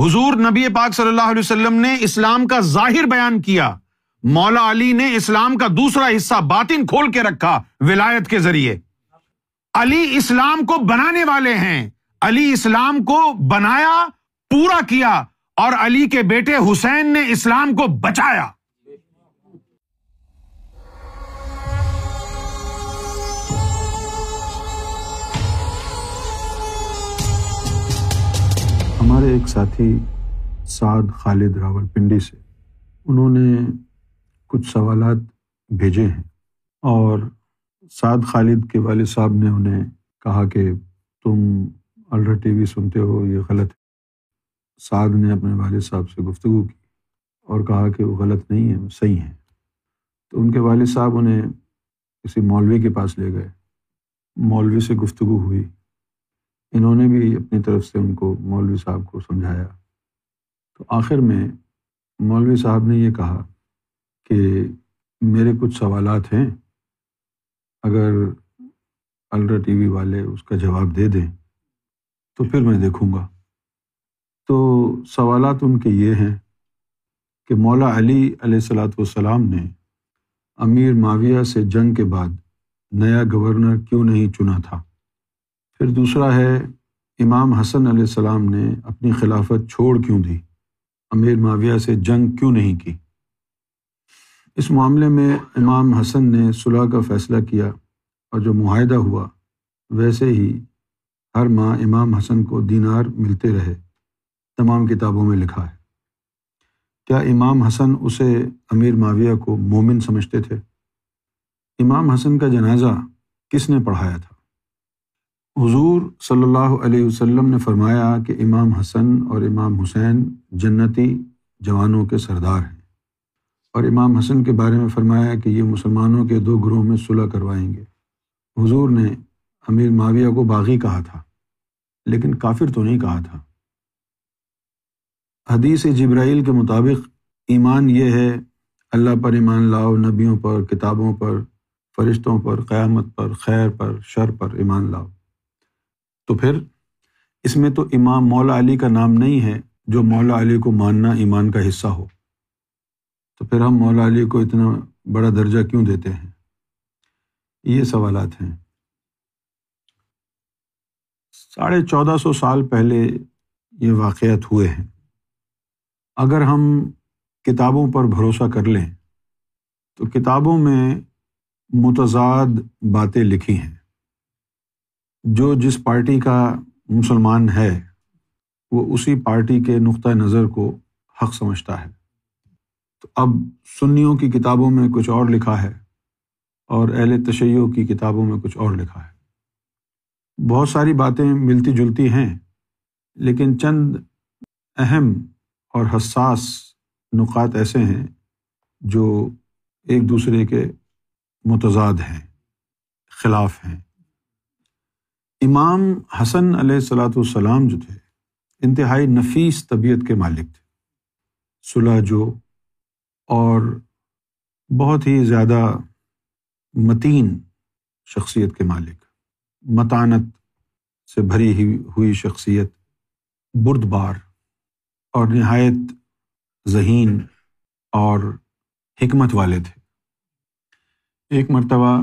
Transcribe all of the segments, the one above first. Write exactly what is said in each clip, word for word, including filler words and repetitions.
حضور نبی پاک صلی اللہ علیہ وسلم نے اسلام کا ظاہر بیان کیا، مولا علی نے اسلام کا دوسرا حصہ باطن کھول کے رکھا ولایت کے ذریعے۔ علی اسلام کو بنانے والے ہیں، علی اسلام کو بنایا، پورا کیا، اور علی کے بیٹے حسین نے اسلام کو بچایا۔ ہمارے ایک ساتھی سعد خالد راول پنڈی سے انہوں نے کچھ سوالات بھیجے ہیں، اور سعد خالد کے والد صاحب نے انہیں کہا کہ تم الرا ٹی وی سنتے ہو، یہ غلط ہے۔ سعد نے اپنے والد صاحب سے گفتگو کی اور کہا کہ وہ غلط نہیں ہے، وہ صحیح ہیں۔ تو ان کے والد صاحب انہیں کسی مولوی کے پاس لے گئے، مولوی سے گفتگو ہوئی، انہوں نے بھی اپنی طرف سے ان کو مولوی صاحب کو سمجھایا۔ تو آخر میں مولوی صاحب نے یہ کہا کہ میرے کچھ سوالات ہیں، اگر الرا ٹی وی والے اس کا جواب دے دیں تو پھر میں دیکھوں گا۔ تو سوالات ان کے یہ ہیں کہ مولا علی علیہ الصلاۃ والسلام نے امیر معاویہ سے جنگ کے بعد نیا گورنر کیوں نہیں چنا تھا؟ پھر دوسرا ہے امام حسن علیہ السلام نے اپنی خلافت چھوڑ کیوں دی، امیر معاویہ سے جنگ کیوں نہیں کی؟ اس معاملے میں امام حسن نے صلح کا فیصلہ کیا، اور جو معاہدہ ہوا ویسے ہی ہر ماہ امام حسن کو دینار ملتے رہے، تمام کتابوں میں لکھا ہے۔ کیا امام حسن اسے امیر معاویہ کو مومن سمجھتے تھے؟ امام حسن کا جنازہ کس نے پڑھایا تھا؟ حضور صلی اللہ علیہ وسلم نے فرمایا کہ امام حسن اور امام حسین جنتی جوانوں کے سردار ہیں، اور امام حسن کے بارے میں فرمایا کہ یہ مسلمانوں کے دو گروہ میں صلح کروائیں گے۔ حضور نے امیر معاویہ کو باغی کہا تھا، لیکن کافر تو نہیں کہا تھا۔ حدیث جبرائیل کے مطابق ایمان یہ ہے، اللہ پر ایمان لاؤ، نبیوں پر، کتابوں پر، فرشتوں پر، قیامت پر، خیر پر، شر پر ایمان لاؤ۔ تو پھر اس میں تو امام مولا علی کا نام نہیں ہے، جو مولا علی کو ماننا ایمان کا حصہ ہو، تو پھر ہم مولا علی کو اتنا بڑا درجہ کیوں دیتے ہیں؟ یہ سوالات ہیں۔ ساڑھے چودہ سو سال پہلے یہ واقعات ہوئے ہیں۔ اگر ہم کتابوں پر بھروسہ کر لیں تو کتابوں میں متضاد باتیں لکھی ہیں۔ جو جس پارٹی کا مسلمان ہے وہ اسی پارٹی کے نقطہ نظر کو حق سمجھتا ہے۔ تو اب سنیوں کی کتابوں میں کچھ اور لکھا ہے، اور اہل تشیع کی کتابوں میں کچھ اور لکھا ہے۔ بہت ساری باتیں ملتی جلتی ہیں، لیکن چند اہم اور حساس نقات ایسے ہیں جو ایک دوسرے کے متضاد ہیں، خلاف ہیں۔ امام حسن علیہ الصلاۃ والسلام جو تھے انتہائی نفیس طبیعت کے مالک تھے، صلح جو اور بہت ہی زیادہ متین شخصیت کے مالک، متانت سے بھری ہوئی شخصیت، بردبار اور نہایت ذہین اور حکمت والے تھے۔ ایک مرتبہ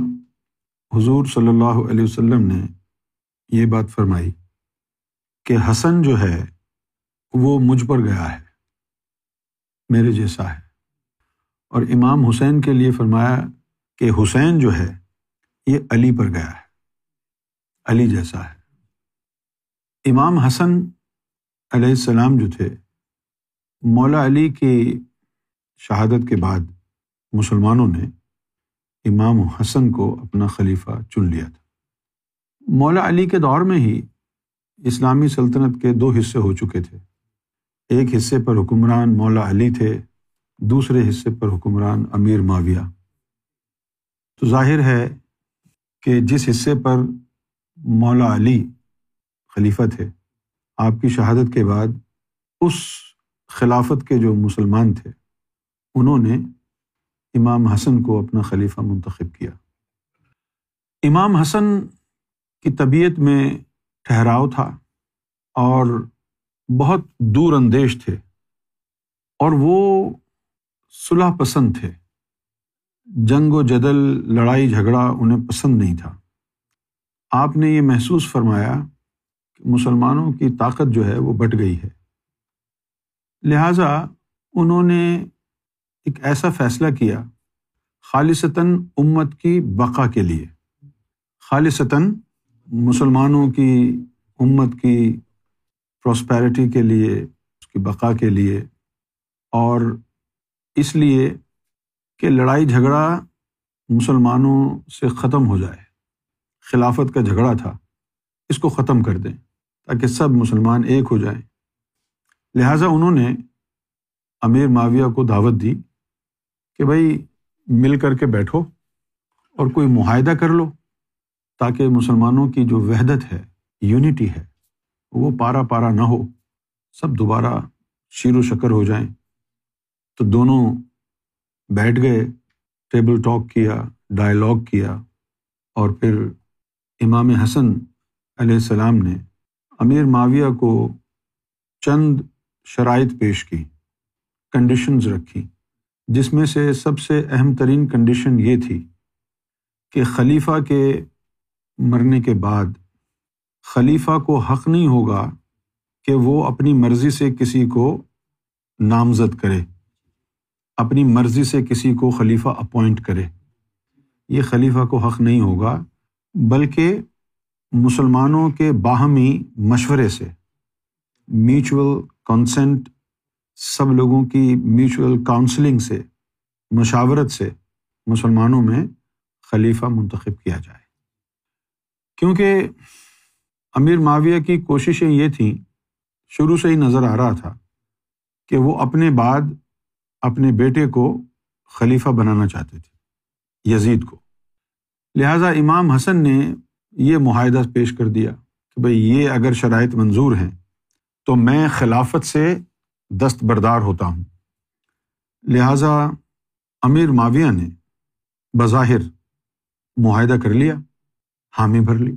حضور صلی اللہ علیہ وسلم نے یہ بات فرمائی کہ حسن جو ہے وہ مجھ پر گیا ہے، میرے جیسا ہے، اور امام حسین کے لیے فرمایا کہ حسین جو ہے یہ علی پر گیا ہے، علی جیسا ہے۔ امام حسن علیہ السلام جو تھے مولا علی کی شہادت کے بعد مسلمانوں نے امام حسن کو اپنا خلیفہ چن لیا تھا۔ مولا علی کے دور میں ہی اسلامی سلطنت کے دو حصے ہو چکے تھے، ایک حصے پر حکمران مولا علی تھے، دوسرے حصے پر حکمران امیر معاویہ۔ تو ظاہر ہے کہ جس حصے پر مولا علی خلیفہ تھے، آپ کی شہادت کے بعد اس خلافت کے جو مسلمان تھے انہوں نے امام حسن کو اپنا خلیفہ منتخب کیا۔ امام حسن کی طبیعت میں ٹھہراؤ تھا، اور بہت دور اندیش تھے اور وہ صلح پسند تھے، جنگ و جدل، لڑائی جھگڑا انہیں پسند نہیں تھا۔ آپ نے یہ محسوس فرمایا کہ مسلمانوں کی طاقت جو ہے وہ بٹ گئی ہے، لہٰذا انہوں نے ایک ایسا فیصلہ کیا خالصتاً امت کی بقا کے لیے، خالصتاً مسلمانوں کی امت کی پراسپیرٹی کے لیے، اس کی بقا کے لیے، اور اس لیے کہ لڑائی جھگڑا مسلمانوں سے ختم ہو جائے۔ خلافت کا جھگڑا تھا، اس کو ختم کر دیں تاکہ سب مسلمان ایک ہو جائیں۔ لہٰذا انہوں نے امیر معاویہ کو دعوت دی کہ بھائی مل کر کے بیٹھو اور کوئی معاہدہ کر لو تاکہ مسلمانوں کی جو وحدت ہے، یونٹی ہے، وہ پارا پارا نہ ہو، سب دوبارہ شیر و شکر ہو جائیں۔ تو دونوں بیٹھ گئے، ٹیبل ٹاک کیا، ڈائلاگ کیا، اور پھر امام حسن علیہ السلام نے امیر معاویہ کو چند شرائط پیش کی، کنڈیشنز رکھی، جس میں سے سب سے اہم ترین کنڈیشن یہ تھی کہ خلیفہ کے مرنے کے بعد خلیفہ کو حق نہیں ہوگا کہ وہ اپنی مرضی سے کسی کو نامزد کرے، اپنی مرضی سے کسی کو خلیفہ اپوائنٹ کرے، یہ خلیفہ کو حق نہیں ہوگا، بلکہ مسلمانوں کے باہمی مشورے سے، میوچول کنسنٹ، سب لوگوں کی میوچول کاؤنسلنگ سے، مشاورت سے مسلمانوں میں خلیفہ منتخب کیا جائے۔ کیونکہ امیر معاویہ کی کوششیں یہ تھیں، شروع سے ہی نظر آ رہا تھا کہ وہ اپنے بعد اپنے بیٹے کو خلیفہ بنانا چاہتے تھے، یزید کو۔ لہٰذا امام حسن نے یہ معاہدہ پیش کر دیا کہ بھئی یہ اگر شرائط منظور ہیں تو میں خلافت سے دستبردار ہوتا ہوں۔ لہٰذا امیر معاویہ نے بظاہر معاہدہ کر لیا، حامی بھر لی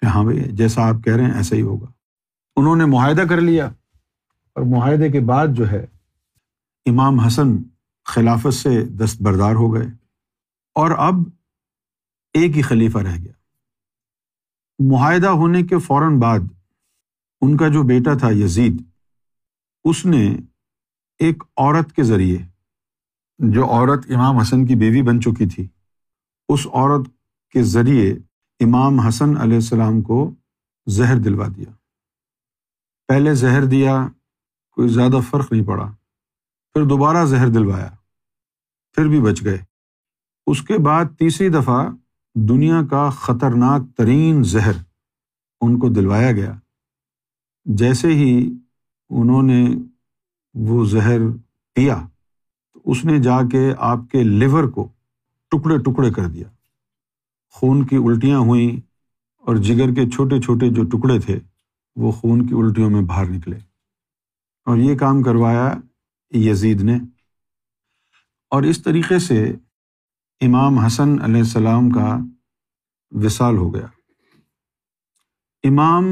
کہ ہاں بھئی جیسا آپ کہہ رہے ہیں ایسا ہی ہوگا۔ انہوں نے معاہدہ کر لیا، اور معاہدے کے بعد جو ہے امام حسن خلافت سے دستبردار ہو گئے، اور اب ایک ہی خلیفہ رہ گیا۔ معاہدہ ہونے کے فوراً بعد ان کا جو بیٹا تھا یزید، اس نے ایک عورت کے ذریعے، جو عورت امام حسن کی بیوی بن چکی تھی، اس عورت کے ذریعے امام حسن علیہ السلام کو زہر دلوا دیا۔ پہلے زہر دیا، کوئی زیادہ فرق نہیں پڑا، پھر دوبارہ زہر دلوایا، پھر بھی بچ گئے۔ اس کے بعد تیسری دفعہ دنیا کا خطرناک ترین زہر ان کو دلوایا گیا۔ جیسے ہی انہوں نے وہ زہر پیا تو اس نے جا کے آپ کے لیور کو ٹکڑے ٹکڑے کر دیا، خون کی الٹیاں ہوئیں، اور جگر کے چھوٹے چھوٹے جو ٹکڑے تھے وہ خون کی الٹیوں میں باہر نکلے، اور یہ کام کروایا یزید نے۔ اور اس طریقے سے امام حسن علیہ السلام کا وصال ہو گیا۔ امام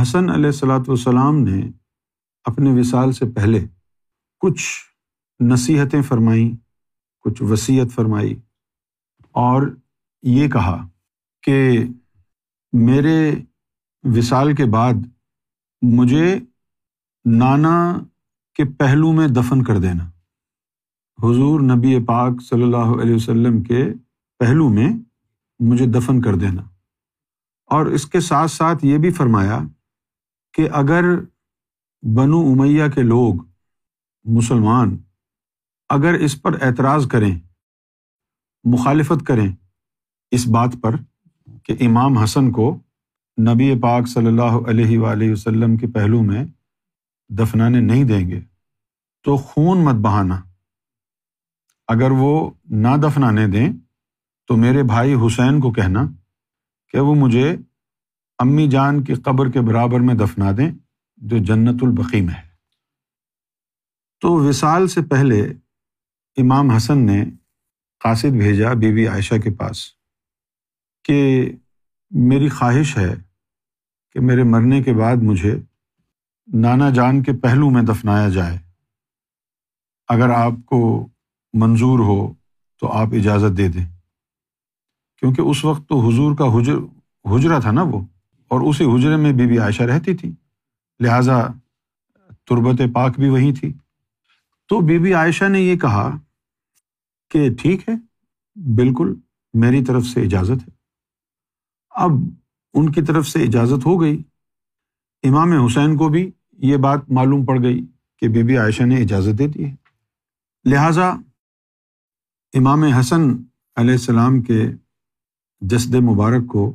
حسن علیہ الصلاۃ والسلام نے اپنے وصال سے پہلے کچھ نصیحتیں فرمائیں، کچھ وصیت فرمائی، اور یہ کہا کہ میرے وصال کے بعد مجھے نانا کے پہلو میں دفن کر دینا، حضور نبی پاک صلی اللہ علیہ وسلم کے پہلو میں مجھے دفن کر دینا۔ اور اس کے ساتھ ساتھ یہ بھی فرمایا کہ اگر بنو امیہ کے لوگ، مسلمان، اگر اس پر اعتراض کریں، مخالفت کریں اس بات پر کہ امام حسن کو نبی پاک صلی اللہ علیہ وآلہ وسلم کے پہلو میں دفنانے نہیں دیں گے، تو خون مت بہانا، اگر وہ نہ دفنانے دیں تو میرے بھائی حسین کو کہنا کہ وہ مجھے امی جان کی قبر کے برابر میں دفنا دیں جو جنت البقیع میں ہے۔ تو وصال سے پہلے امام حسن نے قاصد بھیجا بی بی عائشہ کے پاس کہ میری خواہش ہے کہ میرے مرنے کے بعد مجھے نانا جان کے پہلو میں دفنایا جائے، اگر آپ کو منظور ہو تو آپ اجازت دے دیں، کیونکہ اس وقت تو حضور کا حجر حجرہ تھا نا وہ، اور اسی حجرے میں بی بی عائشہ رہتی تھی، لہٰذا تربت پاک بھی وہیں تھی۔ تو بی بی عائشہ نے یہ کہا کہ ٹھیک ہے، بالکل میری طرف سے اجازت ہے۔ اب ان کی طرف سے اجازت ہو گئی، امام حسین کو بھی یہ بات معلوم پڑ گئی کہ بی بی عائشہ نے اجازت دے دی ہے، لہٰذا امام حسن علیہ السلام کے جسد مبارک کو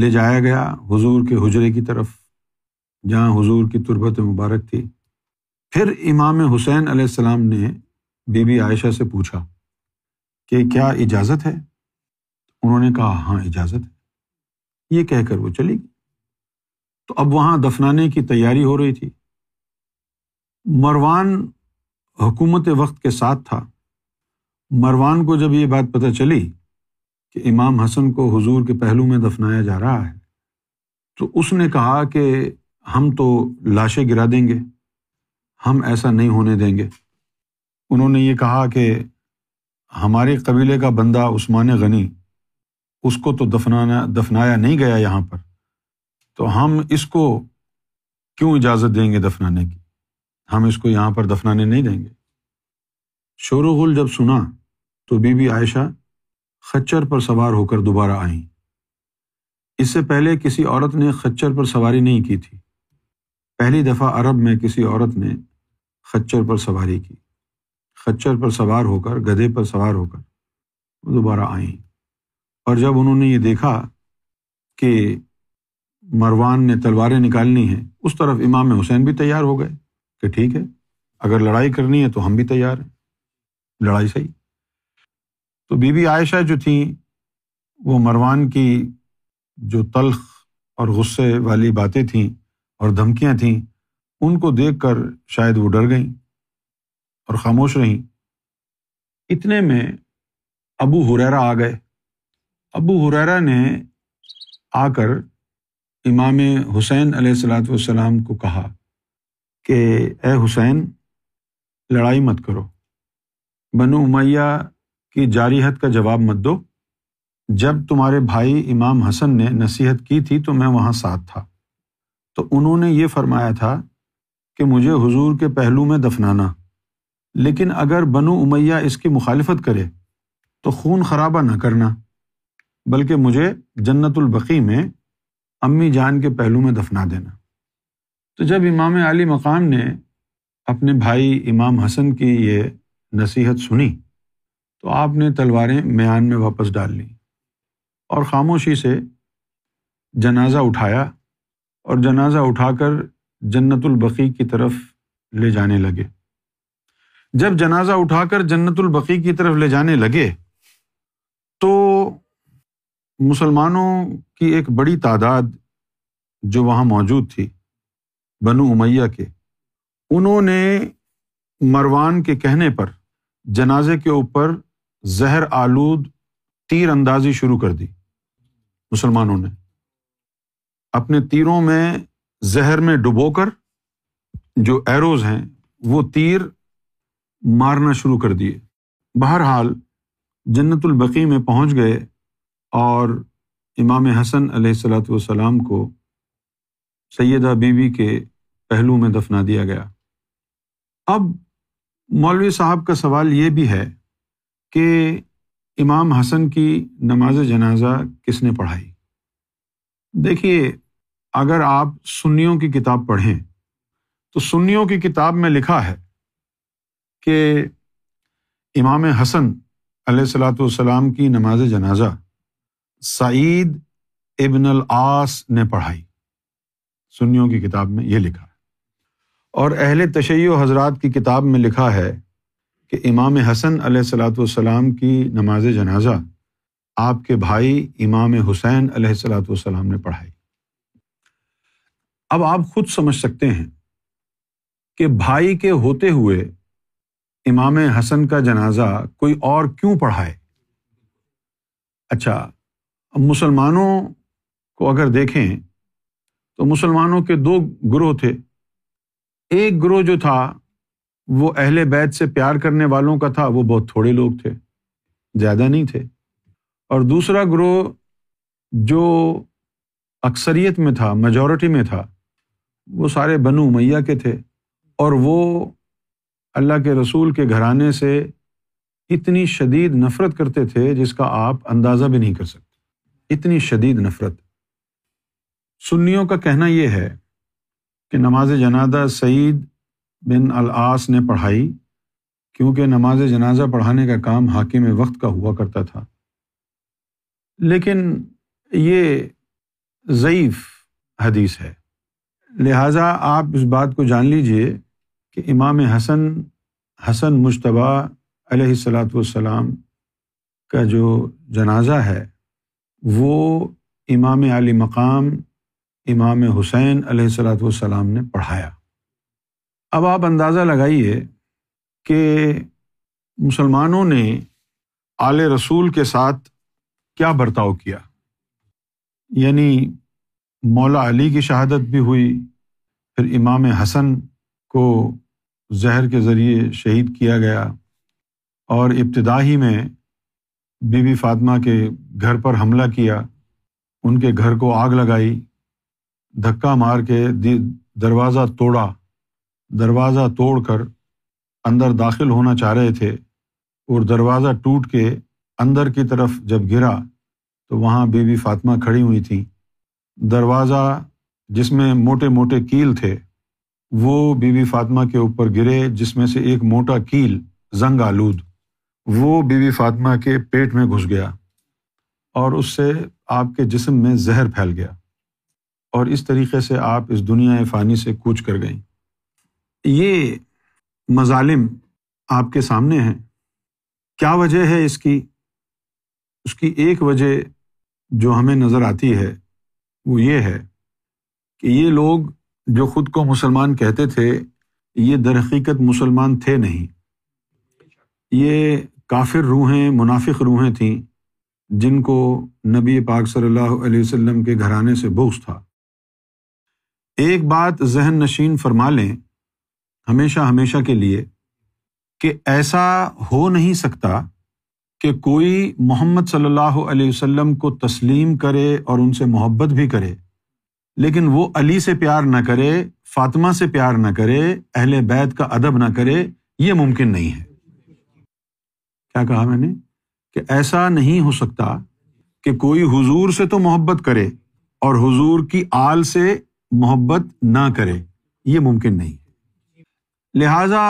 لے جایا گیا حضور کے حجرے کی طرف، جہاں حضور کی تربت مبارک تھی۔ پھر امام حسین علیہ السلام نے بی بی عائشہ سے پوچھا کہ کیا اجازت ہے؟ انہوں نے کہا ہاں اجازت ہے۔ یہ کہہ کر وہ چلی گئی۔ تو اب وہاں دفنانے کی تیاری ہو رہی تھی۔ مروان حکومت وقت کے ساتھ تھا۔ مروان کو جب یہ بات پتہ چلی کہ امام حسن کو حضور کے پہلو میں دفنایا جا رہا ہے، تو اس نے کہا کہ ہم تو لاشیں گرا دیں گے، ہم ایسا نہیں ہونے دیں گے۔ انہوں نے یہ کہا کہ ہمارے قبیلے کا بندہ عثمان غنی، اس کو تو دفنانا دفنایا نہیں گیا یہاں پر، تو ہم اس کو کیوں اجازت دیں گے دفنانے کی، ہم اس کو یہاں پر دفنانے نہیں دیں گے۔ شور و غل جب سنا تو بی بی عائشہ خچر پر سوار ہو کر دوبارہ آئیں۔ اس سے پہلے کسی عورت نے خچر پر سواری نہیں کی تھی، پہلی دفعہ عرب میں کسی عورت نے خچر پر سواری کی۔ خچر پر سوار ہو کر، گدھے پر سوار ہو کر وہ دوبارہ آئیں، اور جب انہوں نے یہ دیکھا کہ مروان نے تلواریں نکالنی ہیں، اس طرف امام حسین بھی تیار ہو گئے کہ ٹھیک ہے، اگر لڑائی کرنی ہے تو ہم بھی تیار ہیں، لڑائی صحیح۔ تو بی بی عائشہ جو تھیں وہ مروان کی جو تلخ اور غصے والی باتیں تھیں اور دھمکیاں تھیں، ان کو دیکھ کر شاید وہ ڈر گئیں اور خاموش رہیں۔ اتنے میں ابو ہریرہ آ گئے۔ ابو ہریرہ نے آ کر امام حسین علیہ الصلاۃ والسلام کو کہا کہ اے حسین، لڑائی مت کرو، بنو امیہ کی جارحت کا جواب مت دو۔ جب تمہارے بھائی امام حسن نے نصیحت کی تھی تو میں وہاں ساتھ تھا، تو انہوں نے یہ فرمایا تھا کہ مجھے حضور کے پہلو میں دفنانا، لیکن اگر بنو امیہ اس کی مخالفت کرے تو خون خرابہ نہ کرنا، بلکہ مجھے جنت البقیع میں امی جان کے پہلو میں دفنا دینا۔ تو جب امام علی مقام نے اپنے بھائی امام حسن کی یہ نصیحت سنی تو آپ نے تلواریں میان میں واپس ڈال لیں اور خاموشی سے جنازہ اٹھایا، اور جنازہ اٹھا کر جنت البقیع کی طرف لے جانے لگے۔ جب جنازہ اٹھا کر جنت البقیع کی طرف لے جانے لگے تو مسلمانوں کی ایک بڑی تعداد جو وہاں موجود تھی بنو امیہ کے، انہوں نے مروان کے کہنے پر جنازے کے اوپر زہر آلود تیر اندازی شروع کر دی۔ مسلمانوں نے اپنے تیروں میں زہر میں ڈبو کر جو ایروز ہیں وہ تیر مارنا شروع کر دیے۔ بہرحال جنت البقیع میں پہنچ گئے اور امام حسن علیہ الصلاۃ والسلام کو سیدہ بی بی کے پہلو میں دفنا دیا گیا۔ اب مولوی صاحب کا سوال یہ بھی ہے کہ امام حسن کی نماز جنازہ کس نے پڑھائی؟ دیکھیے، اگر آپ سنیوں کی کتاب پڑھیں تو سنیوں کی کتاب میں لکھا ہے کہ امام حسن علیہ الصلاۃ والسلام کی نماز جنازہ سعید ابن العاص نے پڑھائی، سنیوں کی کتاب میں یہ لکھا ہے۔ اور اہل تشیع حضرات کی کتاب میں لکھا ہے کہ امام حسن علیہ الصلاۃ والسلام کی نماز جنازہ آپ کے بھائی امام حسین علیہ الصلاۃ والسلام نے پڑھائی۔ اب آپ خود سمجھ سکتے ہیں کہ بھائی کے ہوتے ہوئے امام حسن کا جنازہ کوئی اور کیوں پڑھائے؟ اچھا، مسلمانوں کو اگر دیکھیں تو مسلمانوں کے دو گروہ تھے، ایک گروہ جو تھا وہ اہل بیت سے پیار کرنے والوں کا تھا، وہ بہت تھوڑے لوگ تھے، زیادہ نہیں تھے، اور دوسرا گروہ جو اکثریت میں تھا، میجورٹی میں تھا، وہ سارے بنو امیہ کے تھے، اور وہ اللہ کے رسول کے گھرانے سے اتنی شدید نفرت کرتے تھے جس کا آپ اندازہ بھی نہیں کر سکتے، اتنی شدید نفرت۔ سنیوں کا کہنا یہ ہے کہ نماز جنازہ سعید بن العاص نے پڑھائی، کیونکہ نماز جنازہ پڑھانے کا کام حاکم وقت کا ہوا کرتا تھا، لیکن یہ ضعیف حدیث ہے، لہٰذا آپ اس بات کو جان لیجئے کہ امام حسن حسن مجتبیٰ علیہ الصلاۃ والسلام کا جو جنازہ ہے وہ امام علی مقام امام حسین علیہ الصلاۃ والسلام نے پڑھایا۔ اب آپ اندازہ لگائیے کہ مسلمانوں نے آل رسول کے ساتھ کیا برتاؤ کیا، یعنی مولا علی کی شہادت بھی ہوئی، پھر امام حسن کو زہر کے ذریعے شہید کیا گیا، اور ابتدا ہی میں بی بی فاطمہ کے گھر پر حملہ کیا، ان کے گھر کو آگ لگائی، دھکا مار کے دروازہ توڑا، دروازہ توڑ کر اندر داخل ہونا چاہ رہے تھے، اور دروازہ ٹوٹ کے اندر کی طرف جب گرا تو وہاں بی بی فاطمہ کھڑی ہوئی تھیں۔ دروازہ جس میں موٹے موٹے کیل تھے وہ بی بی فاطمہ کے اوپر گرے، جس میں سے ایک موٹا کیل زنگ آلود وہ بی بی فاطمہ کے پیٹ میں گھس گیا، اور اس سے آپ کے جسم میں زہر پھیل گیا، اور اس طریقے سے آپ اس دنیا فانی سے کوچ کر گئیں۔ یہ مظالم آپ کے سامنے ہیں۔ کیا وجہ ہے اس کی؟ اس کی ایک وجہ جو ہمیں نظر آتی ہے وہ یہ ہے کہ یہ لوگ جو خود کو مسلمان کہتے تھے، یہ درحقیقت مسلمان تھے نہیں، یہ کافر روحیں، منافق روحیں تھیں، جن کو نبی پاک صلی اللہ علیہ وسلم کے گھرانے سے بغض تھا۔ ایک بات ذہن نشین فرما لیں ہمیشہ ہمیشہ کے لیے، کہ ایسا ہو نہیں سکتا کہ کوئی محمد صلی اللہ علیہ وسلم کو تسلیم کرے اور ان سے محبت بھی کرے، لیکن وہ علی سے پیار نہ کرے، فاطمہ سے پیار نہ کرے، اہل بیت کا ادب نہ کرے، یہ ممکن نہیں ہے۔ کیا کہا میں نے؟ کہ ایسا نہیں ہو سکتا کہ کوئی حضور سے تو محبت کرے اور حضور کی آل سے محبت نہ کرے، یہ ممکن نہیں۔ لہٰذا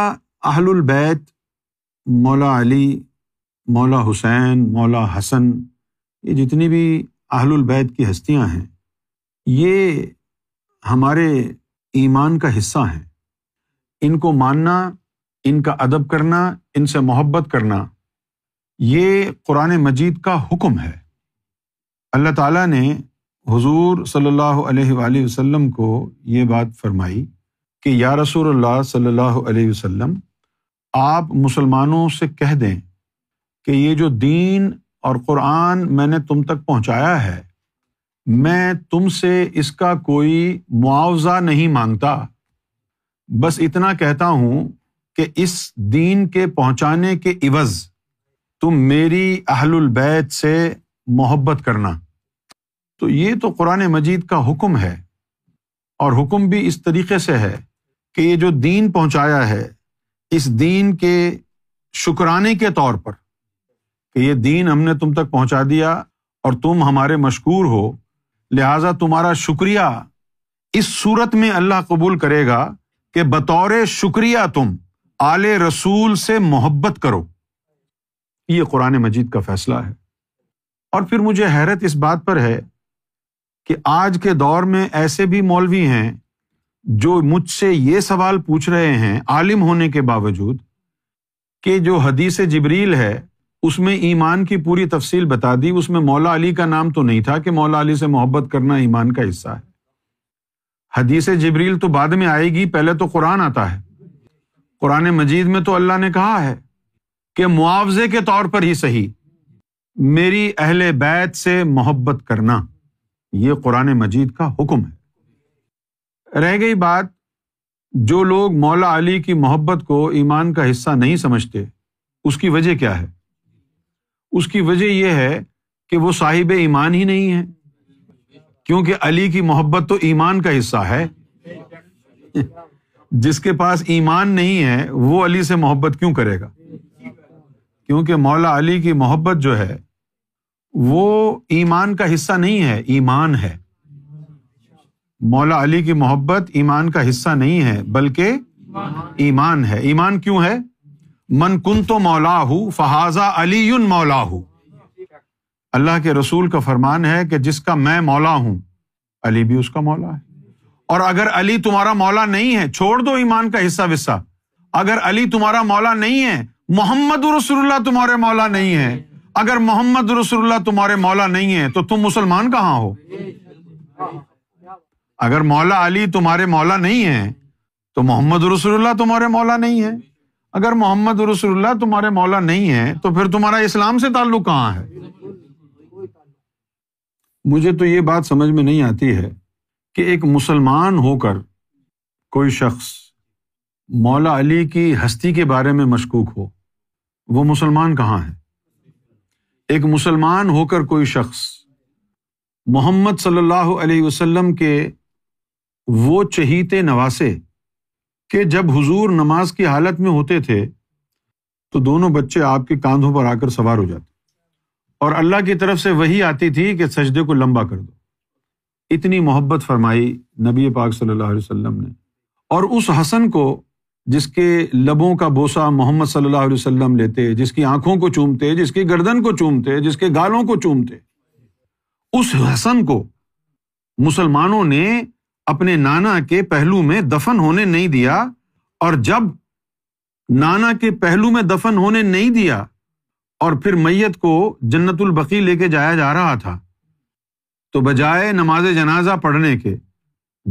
اہل البیت، مولا علی، مولا حسین، مولا حسن، یہ جتنی بھی اہل البیت کی ہستیاں ہیں، یہ ہمارے ایمان کا حصہ ہیں۔ ان کو ماننا، ان کا ادب کرنا، ان سے محبت کرنا، یہ قرآن مجید کا حکم ہے۔ اللہ تعالیٰ نے حضور صلی اللہ علیہ وآلہ وسلم کو یہ بات فرمائی کہ یا رسول اللہ صلی اللہ علیہ وسلم، آپ مسلمانوں سے کہہ دیں کہ یہ جو دین اور قرآن میں نے تم تک پہنچایا ہے، میں تم سے اس کا کوئی معاوضہ نہیں مانگتا، بس اتنا کہتا ہوں کہ اس دین کے پہنچانے کے عوض تم میری اہل البیت سے محبت کرنا۔ تو یہ تو قرآن مجید کا حکم ہے، اور حکم بھی اس طریقے سے ہے کہ یہ جو دین پہنچایا ہے، اس دین کے شکرانے کے طور پر کہ یہ دین ہم نے تم تک پہنچا دیا اور تم ہمارے مشکور ہو، لہٰذا تمہارا شکریہ اس صورت میں اللہ قبول کرے گا کہ بطور شکریہ تم آل رسول سے محبت کرو۔ یہ قرآن مجید کا فیصلہ ہے۔ اور پھر مجھے حیرت اس بات پر ہے کہ آج کے دور میں ایسے بھی مولوی ہیں جو مجھ سے یہ سوال پوچھ رہے ہیں، عالم ہونے کے باوجود، کہ جو حدیث جبریل ہے اس میں ایمان کی پوری تفصیل بتا دی، اس میں مولا علی کا نام تو نہیں تھا کہ مولا علی سے محبت کرنا ایمان کا حصہ ہے۔ حدیث جبریل تو بعد میں آئے گی، پہلے تو قرآن آتا ہے۔ قرآن مجید میں تو اللہ نے کہا ہے کہ معاوضے کے طور پر ہی صحیح، میری اہل بیت سے محبت کرنا، یہ قرآن مجید کا حکم ہے۔ رہ گئی بات جو لوگ مولا علی کی محبت کو ایمان کا حصہ نہیں سمجھتے، اس کی وجہ کیا ہے؟ اس کی وجہ یہ ہے کہ وہ صاحب ایمان ہی نہیں ہے، کیونکہ علی کی محبت تو ایمان کا حصہ ہے۔ جس کے پاس ایمان نہیں ہے وہ علی سے محبت کیوں کرے گا؟ کیونکہ مولا علی کی محبت جو ہے وہ ایمان کا حصہ نہیں ہے، ایمان ہے۔ مولا علی کی محبت ایمان کا حصہ نہیں ہے بلکہ ایمان ہے۔ ایمان کیوں ہے؟ من کنت مولاہ فہذا علی مولاہ۔ اللہ کے رسول کا فرمان ہے کہ جس کا میں مولا ہوں علی بھی اس کا مولا ہے۔ اور اگر علی تمہارا مولا نہیں ہے، چھوڑ دو ایمان کا حصہ وصہ، اگر علی تمہارا مولا نہیں ہے، محمد رسول اللہ تمہارے مولا نہیں ہے۔ اگر محمد رسول اللہ تمہارے مولا نہیں ہے تو تم مسلمان کہاں ہو؟ اگر مولا علی تمہارے مولا نہیں ہے تو محمد رسول اللہ تمہارے مولا نہیں ہے۔ اگر محمد رسول اللہ تمہارے مولا نہیں ہے تو پھر تمہارا اسلام سے تعلق کہاں ہے؟ مجھے تو یہ بات سمجھ میں نہیں آتی ہے کہ ایک مسلمان ہو کر کوئی شخص مولا علی کی ہستی کے بارے میں مشکوک ہو، وہ مسلمان کہاں ہے؟ ایک مسلمان ہو کر کوئی شخص محمد صلی اللہ علیہ وسلم کے وہ چہیتے نواسے کہ جب حضور نماز کی حالت میں ہوتے تھے تو دونوں بچے آپ کے کاندھوں پر آ کر سوار ہو جاتے اور اللہ کی طرف سے وحی آتی تھی کہ سجدے کو لمبا کر دو۔ اتنی محبت فرمائی نبی پاک صلی اللہ علیہ وسلم نے، اور اس حسن کو جس کے لبوں کا بوسہ محمد صلی اللہ علیہ وسلم لیتے، جس کی آنکھوں کو چومتے، جس کی گردن کو چومتے، جس کے گالوں کو چومتے، اس حسن کو مسلمانوں نے اپنے نانا کے پہلو میں دفن ہونے نہیں دیا۔ اور جب نانا کے پہلو میں دفن ہونے نہیں دیا اور پھر میت کو جنت البقیع لے کے جایا جا رہا تھا تو بجائے نماز جنازہ پڑھنے کے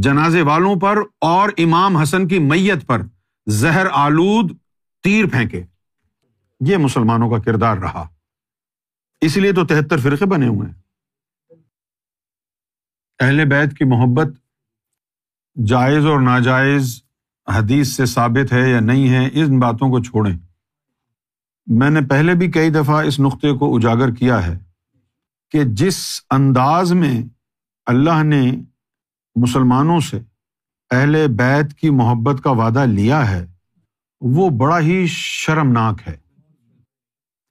جنازے والوں پر اور امام حسن کی میت پر زہر آلود تیر پھینکے۔ یہ مسلمانوں کا کردار رہا، اس لیے تو تہتر فرقے بنے ہوئے ہیں۔ اہل بیت کی محبت جائز اور ناجائز حدیث سے ثابت ہے یا نہیں ہے، ان باتوں کو چھوڑیں۔ میں نے پہلے بھی کئی دفعہ اس نقطے کو اجاگر کیا ہے کہ جس انداز میں اللہ نے مسلمانوں سے اہل بیت کی محبت کا وعدہ لیا ہے وہ بڑا ہی شرمناک ہے۔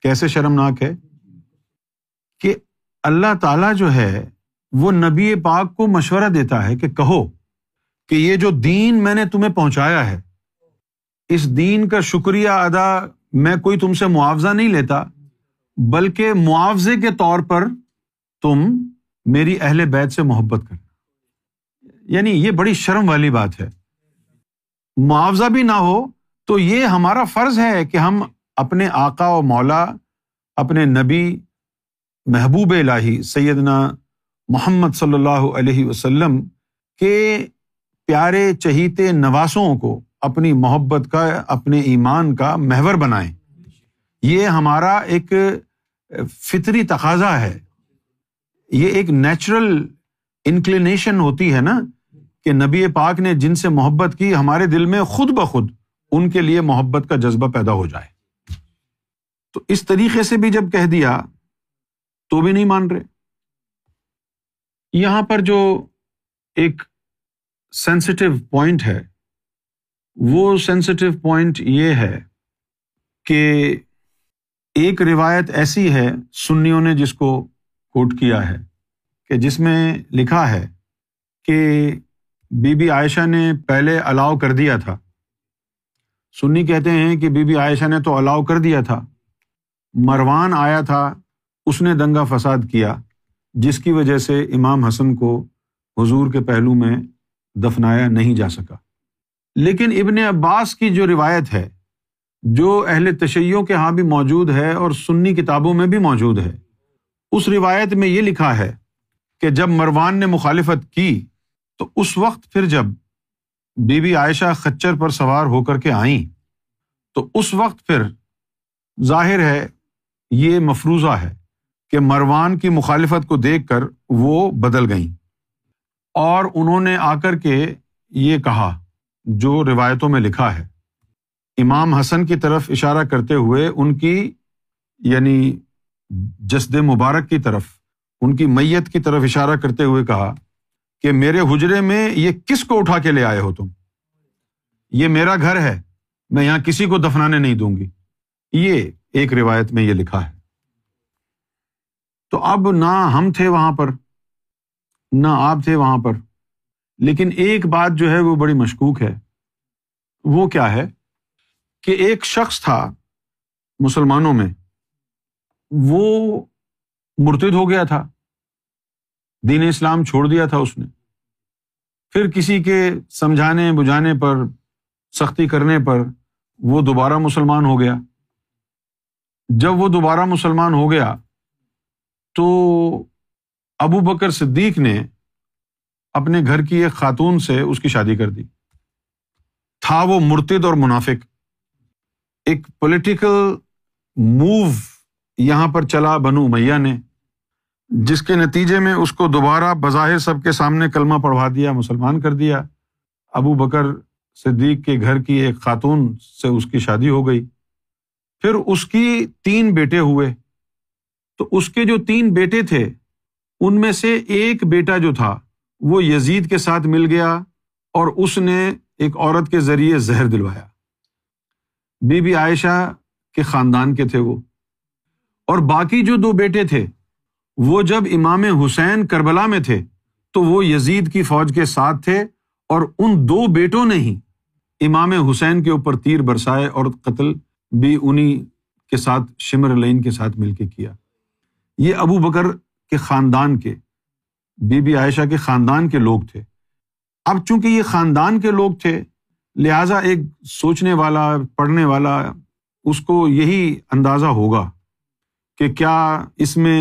کیسے شرمناک ہے؟ کہ اللہ تعالیٰ جو ہے وہ نبی پاک کو مشورہ دیتا ہے کہ کہو کہ یہ جو دین میں نے تمہیں پہنچایا ہے، اس دین کا شکریہ ادا میں کوئی تم سے معاوضہ نہیں لیتا، بلکہ معاوضے کے طور پر تم میری اہل بیت سے محبت کرنا۔ یعنی یہ بڑی شرم والی بات ہے۔ معاوضہ بھی نہ ہو تو یہ ہمارا فرض ہے کہ ہم اپنے آقا اور مولا، اپنے نبی محبوب الہی سیدنا محمد صلی اللہ علیہ وسلم کے پیارے چہیتے نواسوں کو اپنی محبت کا، اپنے ایمان کا محور بنائیں۔ یہ ہمارا ایک فطری تقاضا ہے، یہ ایک نیچرل انکلینیشن ہوتی ہے نا کہ نبی پاک نے جن سے محبت کی ہمارے دل میں خود بخود ان کے لیے محبت کا جذبہ پیدا ہو جائے۔ تو اس طریقے سے بھی جب کہہ دیا تو بھی نہیں مان رہے۔ یہاں پر جو ایک سینسٹیو پوائنٹ ہے، وہ سینسٹیو پوائنٹ یہ ہے کہ ایک روایت ایسی ہے سنیوں نے جس کو کوٹ کیا ہے کہ جس میں لکھا ہے کہ بی بی عائشہ نے پہلے الاؤ کر دیا تھا۔ سنی کہتے ہیں کہ بی بی عائشہ نے تو الاؤ کر دیا تھا، مروان آیا تھا، اس نے دنگا فساد کیا جس کی وجہ سے امام حسن کو حضور کے پہلو میں دفنایا نہیں جا سکا۔ لیکن ابن عباس کی جو روایت ہے، جو اہل تشیعوں کے ہاں بھی موجود ہے اور سنی کتابوں میں بھی موجود ہے، اس روایت میں یہ لکھا ہے کہ جب مروان نے مخالفت کی تو اس وقت پھر جب بی بی عائشہ خچر پر سوار ہو کر کے آئیں تو اس وقت پھر ظاہر ہے یہ مفروضہ ہے کہ مروان کی مخالفت کو دیکھ کر وہ بدل گئیں اور انہوں نے آ کر کے یہ کہا جو روایتوں میں لکھا ہے، امام حسن کی طرف اشارہ کرتے ہوئے ان کی یعنی جسد مبارک کی طرف، ان کی میت کی طرف اشارہ کرتے ہوئے کہا کہ میرے حجرے میں یہ کس کو اٹھا کے لے آئے ہو تم؟ یہ میرا گھر ہے، میں یہاں کسی کو دفنانے نہیں دوں گی۔ یہ ایک روایت میں یہ لکھا ہے۔ تو اب نہ ہم تھے وہاں پر، نہ آپ تھے وہاں پر، لیکن ایک بات جو ہے وہ بڑی مشکوک ہے، وہ کیا ہے کہ ایک شخص تھا مسلمانوں میں، وہ مرتد ہو گیا تھا، دین اسلام چھوڑ دیا تھا اس نے، پھر کسی کے سمجھانے بجھانے پر، سختی کرنے پر وہ دوبارہ مسلمان ہو گیا۔ جب وہ دوبارہ مسلمان ہو گیا تو ابو بکر صدیق نے اپنے گھر کی ایک خاتون سے اس کی شادی کر دی۔ تھا وہ مرتد اور منافق۔ ایک پولیٹیکل موو یہاں پر چلا بنو امیہ نے، جس کے نتیجے میں اس کو دوبارہ بظاہر سب کے سامنے کلمہ پڑھوا دیا، مسلمان کر دیا۔ ابو بکر صدیق کے گھر کی ایک خاتون سے اس کی شادی ہو گئی، پھر اس کی تین بیٹے ہوئے۔ تو اس کے جو تین بیٹے تھے ان میں سے ایک بیٹا جو تھا وہ یزید کے ساتھ مل گیا اور اس نے ایک عورت کے ذریعے زہر دلوایا۔ بی بی عائشہ کے خاندان کے تھے وہ، اور باقی جو دو بیٹے تھے وہ جب امام حسین کربلا میں تھے تو وہ یزید کی فوج کے ساتھ تھے، اور ان دو بیٹوں نے ہی امام حسین کے اوپر تیر برسائے اور قتل بھی انہی کے ساتھ، شمر لین کے ساتھ مل کے کیا۔ یہ ابو بکر کے خاندان کے، بی بی عائشہ کے خاندان کے لوگ تھے۔ اب چونکہ یہ خاندان کے لوگ تھے، لہٰذا ایک سوچنے والا، پڑھنے والا، اس کو یہی اندازہ ہوگا کہ کیا اس میں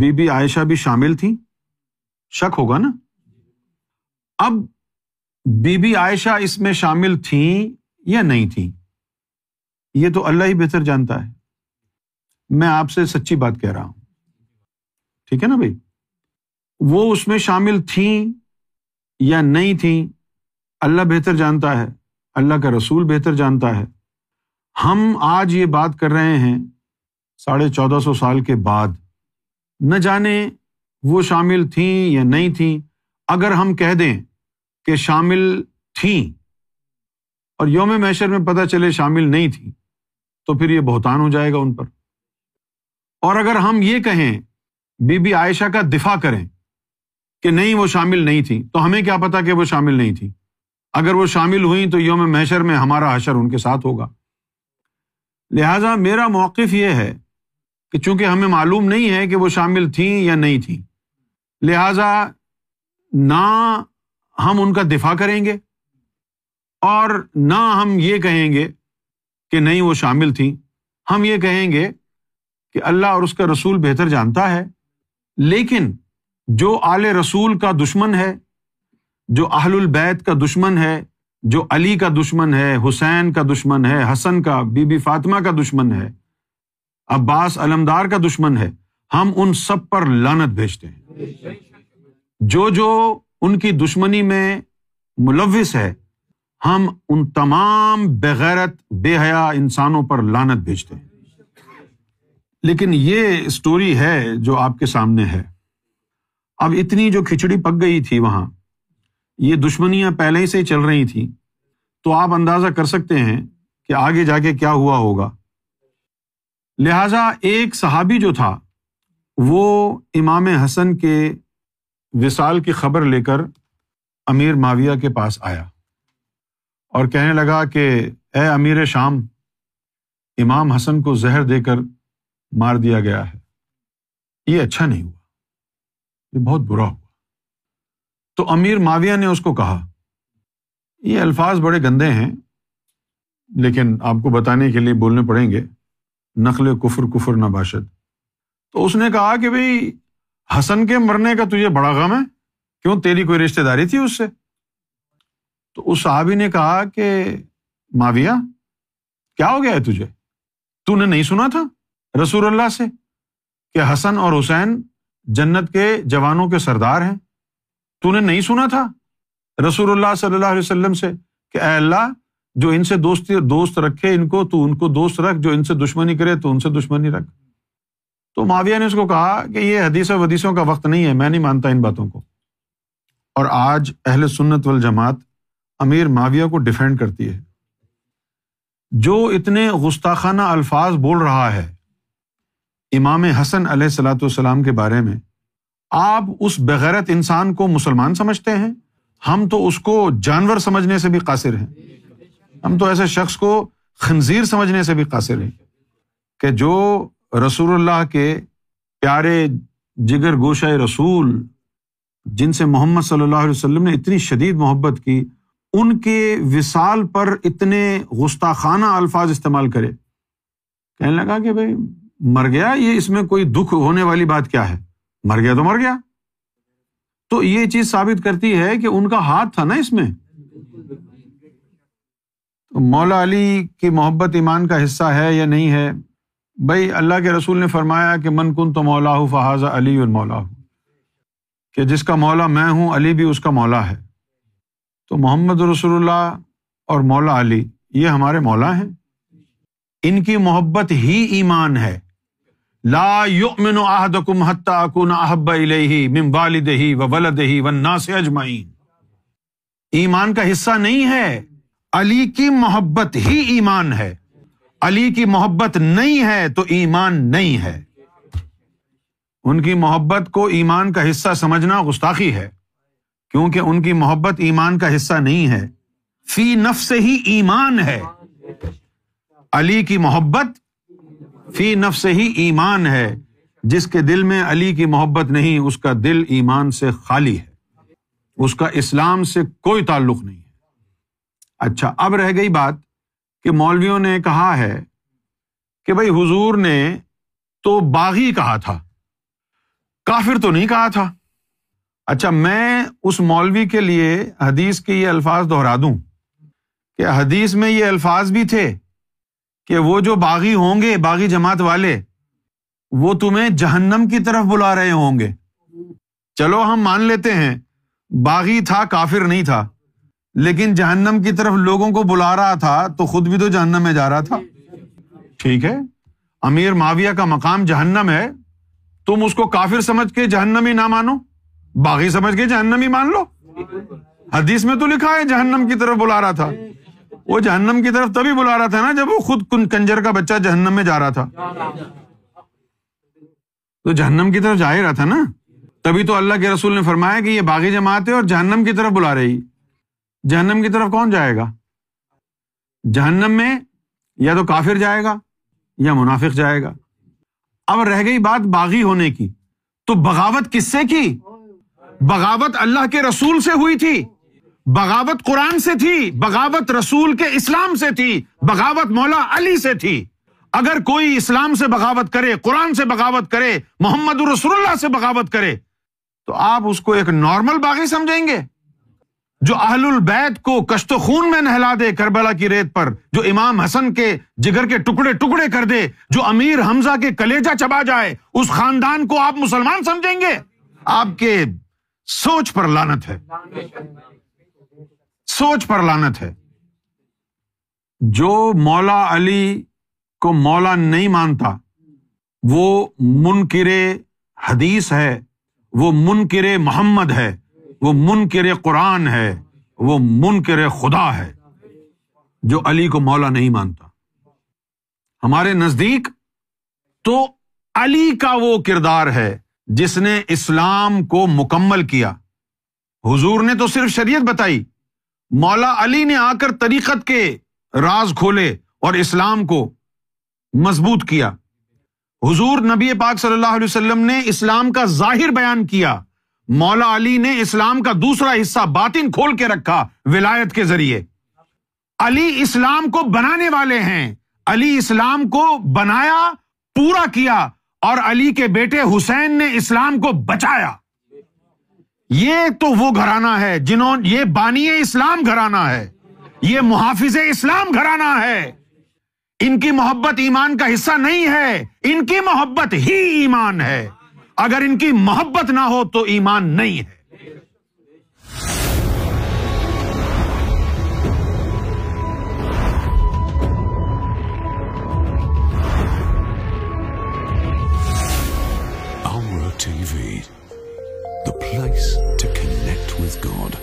بی بی عائشہ بھی شامل تھیں؟ شک ہوگا نا۔ اب بی بی عائشہ اس میں شامل تھیں یا نہیں تھیں، یہ تو اللہ ہی بہتر جانتا ہے۔ میں آپ سے سچی بات کہہ رہا ہوں، ٹھیک ہے نا بھائی؟ وہ اس میں شامل تھیں یا نہیں تھیں، اللہ بہتر جانتا ہے، اللہ کا رسول بہتر جانتا ہے۔ ہم آج یہ بات کر رہے ہیں ساڑھے چودہ سو سال کے بعد، نہ جانے وہ شامل تھیں یا نہیں تھیں۔ اگر ہم کہہ دیں کہ شامل تھیں اور یوم محشر میں پتہ چلے شامل نہیں تھیں، تو پھر یہ بہتان ہو جائے گا ان پر۔ اور اگر ہم یہ کہیں، بی بی عائشہ کا دفاع کریں کہ نہیں وہ شامل نہیں تھیں، تو ہمیں کیا پتا کہ وہ شامل نہیں تھیں؟ اگر وہ شامل ہوئیں تو یوم محشر میں ہمارا حشر ان کے ساتھ ہوگا۔ لہٰذا میرا موقف یہ ہے کہ چونکہ ہمیں معلوم نہیں ہے کہ وہ شامل تھیں یا نہیں تھیں، لہٰذا نہ ہم ان کا دفاع کریں گے اور نہ ہم یہ کہیں گے کہ نہیں وہ شامل تھیں۔ ہم یہ کہیں گے کہ اللہ اور اس کا رسول بہتر جانتا ہے، لیکن جو آل رسول کا دشمن ہے، جو اہل البیت کا دشمن ہے، جو علی کا دشمن ہے، حسین کا دشمن ہے، حسن کا، بی بی فاطمہ کا دشمن ہے، عباس علمدار کا دشمن ہے، ہم ان سب پر لعنت بھیجتے ہیں۔ جو جو ان کی دشمنی میں ملوث ہے، ہم ان تمام بے غیرت، بے حیا انسانوں پر لعنت بھیجتے ہیں۔ لیکن یہ سٹوری ہے جو آپ کے سامنے ہے۔ اب اتنی جو کھچڑی پک گئی تھی وہاں، یہ دشمنیاں پہلے ہی سے چل رہی تھیں، تو آپ اندازہ کر سکتے ہیں کہ آگے جا کے کیا ہوا ہوگا۔ لہٰذا ایک صحابی جو تھا وہ امام حسن کے وصال کی خبر لے کر امیر معاویہ کے پاس آیا اور کہنے لگا کہ اے امیر شام، امام حسن کو زہر دے کر مار دیا گیا ہے، یہ اچھا نہیں ہوا، یہ بہت برا ہوا۔ تو امیر معاویہ نے اس کو کہا، یہ الفاظ بڑے گندے ہیں لیکن آپ کو بتانے کے لیے بولنے پڑیں گے، نقل کفر کفر نہ باشد۔ تو اس نے کہا کہ بھئی حسن کے مرنے کا تجھے بڑا غم ہے، کیوں، تیری کوئی رشتہ داری تھی اس سے؟ تو اس صحابی نے کہا کہ معاویہ کیا ہو گیا ہے تجھے، تو نے نہیں سنا تھا رسول اللہ سے کہ حسن اور حسین جنت کے جوانوں کے سردار ہیں؟ تو نے نہیں سنا تھا رسول اللہ صلی اللہ علیہ وسلم سے کہ اے اللہ جو ان سے دوستی دوست رکھے ان کو تو ان کو دوست رکھ، جو ان سے دشمنی کرے تو ان سے دشمنی رکھ۔ تو معاویہ نے اس کو کہا کہ یہ حدیث و حدیثوں کا وقت نہیں ہے، میں نہیں مانتا ان باتوں کو۔ اور آج اہل سنت والجماعت امیر معاویہ کو ڈیفینڈ کرتی ہے، جو اتنے غستاخانہ الفاظ بول رہا ہے امام حسن علیہ الصلوۃ والسلام کے بارے میں۔ آپ اس بغیرت انسان کو مسلمان سمجھتے ہیں، ہم تو اس کو جانور سمجھنے سے بھی قاصر ہیں، ہم تو ایسے شخص کو خنزیر سمجھنے سے بھی قاصر ہیں کہ جو رسول اللہ کے پیارے جگر گوشہ رسول، جن سے محمد صلی اللہ علیہ وسلم نے اتنی شدید محبت کی، ان کے وصال پر اتنے غستاخانہ الفاظ استعمال کرے۔ کہنے لگا کہ بھائی مر گیا، یہ اس میں کوئی دکھ ہونے والی بات کیا ہے، مر گیا تو مر گیا۔ تو یہ چیز ثابت کرتی ہے کہ ان کا ہاتھ تھا نا اس میں۔ مولا علی کی محبت ایمان کا حصہ ہے یا نہیں ہے؟ بھائی اللہ کے رسول نے فرمایا کہ من کنت مولا فہذا علی مولا، کہ جس کا مولا میں ہوں علی بھی اس کا مولا ہے۔ تو محمد رسول اللہ اور مولا علی یہ ہمارے مولا ہیں، ان کی محبت ہی ایمان ہے۔ لا یؤمن احدکم حتی اکون احب الیہ من والدہ وولدہ والناس اجمعین، ایمان کا حصہ نہیں ہے۔ علی کی محبت ہی ایمان ہے، علی کی محبت نہیں ہے تو ایمان نہیں ہے۔ ان کی محبت کو ایمان کا حصہ سمجھنا گستاخی ہے، کیونکہ ان کی محبت ایمان کا حصہ نہیں ہے، فی نفس ہی ایمان ہے۔ علی کی محبت فی نفس ہی ایمان ہے، جس کے دل میں علی کی محبت نہیں اس کا دل ایمان سے خالی ہے، اس کا اسلام سے کوئی تعلق نہیں ہے۔ اچھا، اب رہ گئی بات کہ مولویوں نے کہا ہے کہ بھائی حضور نے تو باغی کہا تھا، کافر تو نہیں کہا تھا۔ اچھا، میں اس مولوی کے لیے حدیث کے یہ الفاظ دہرا دوں کہ حدیث میں یہ الفاظ بھی تھے کہ وہ جو باغی ہوں گے، باغی جماعت والے، وہ تمہیں جہنم کی طرف بلا رہے ہوں گے۔ چلو ہم مان لیتے ہیں باغی تھا، کافر نہیں تھا، لیکن جہنم کی طرف لوگوں کو بلا رہا تھا تو خود بھی تو جہنم میں جا رہا تھا۔ ٹھیک ہے، امیر معاویہ کا مقام جہنم ہے، تم اس کو کافر سمجھ کے جہنم ہی نہ مانو، باغی سمجھ کے جہنم ہی مان لو۔ حدیث میں تو لکھا ہے جہنم کی طرف بلا رہا تھا، وہ جہنم کی طرف تبھی بلا رہا تھا نا جب وہ خود کنجر کا بچہ جہنم میں جا رہا تھا، تو جہنم کی طرف جا ہی رہا تھا نا، تبھی تو اللہ کے رسول نے فرمایا کہ یہ باغی جماعت ہے اور جہنم کی طرف بلا رہی۔ جہنم کی طرف کون جائے گا؟ جہنم میں یا تو کافر جائے گا یا منافق جائے گا۔ اب رہ گئی بات باغی ہونے کی، تو بغاوت کس سے کی؟ بغاوت اللہ کے رسول سے ہوئی تھی، بغاوت قرآن سے تھی، بغاوت رسول کے اسلام سے تھی، بغاوت مولا علی سے تھی۔ اگر کوئی اسلام سے بغاوت کرے، قرآن سے بغاوت کرے، محمد رسول اللہ سے بغاوت کرے، تو آپ اس کو ایک نارمل باغی سمجھیں گے؟ جو اہل البیت کو کشت و خون میں نہلا دے کربلا کی ریت پر، جو امام حسن کے جگر کے ٹکڑے ٹکڑے کر دے، جو امیر حمزہ کے کلیجہ چبا جائے، اس خاندان کو آپ مسلمان سمجھیں گے؟ آپ کے سوچ پر لعنت ہے، سوچ پر لعنت ہے۔ جو مولا علی کو مولا نہیں مانتا وہ منکر حدیث ہے، وہ منکر محمد ہے، وہ منکر قرآن ہے، وہ منکر خدا ہے، جو علی کو مولا نہیں مانتا۔ ہمارے نزدیک تو علی کا وہ کردار ہے جس نے اسلام کو مکمل کیا۔ حضور نے تو صرف شریعت بتائی، مولا علی نے آ کر طریقت کے راز کھولے اور اسلام کو مضبوط کیا۔ حضور نبی پاک صلی اللہ علیہ وسلم نے اسلام کا ظاہر بیان کیا، مولا علی نے اسلام کا دوسرا حصہ باطن کھول کے رکھا ولایت کے ذریعے۔ علی اسلام کو بنانے والے ہیں، علی اسلام کو بنایا، پورا کیا، اور علی کے بیٹے حسین نے اسلام کو بچایا۔ یہ تو وہ گھرانہ ہے جنہوں یہ بانی اسلام گھرانہ ہے، یہ محافظ اسلام گھرانہ ہے۔ ان کی محبت ایمان کا حصہ نہیں ہے، ان کی محبت ہی ایمان ہے۔ اگر ان کی محبت نہ ہو تو ایمان نہیں ہے۔ place to connect with God.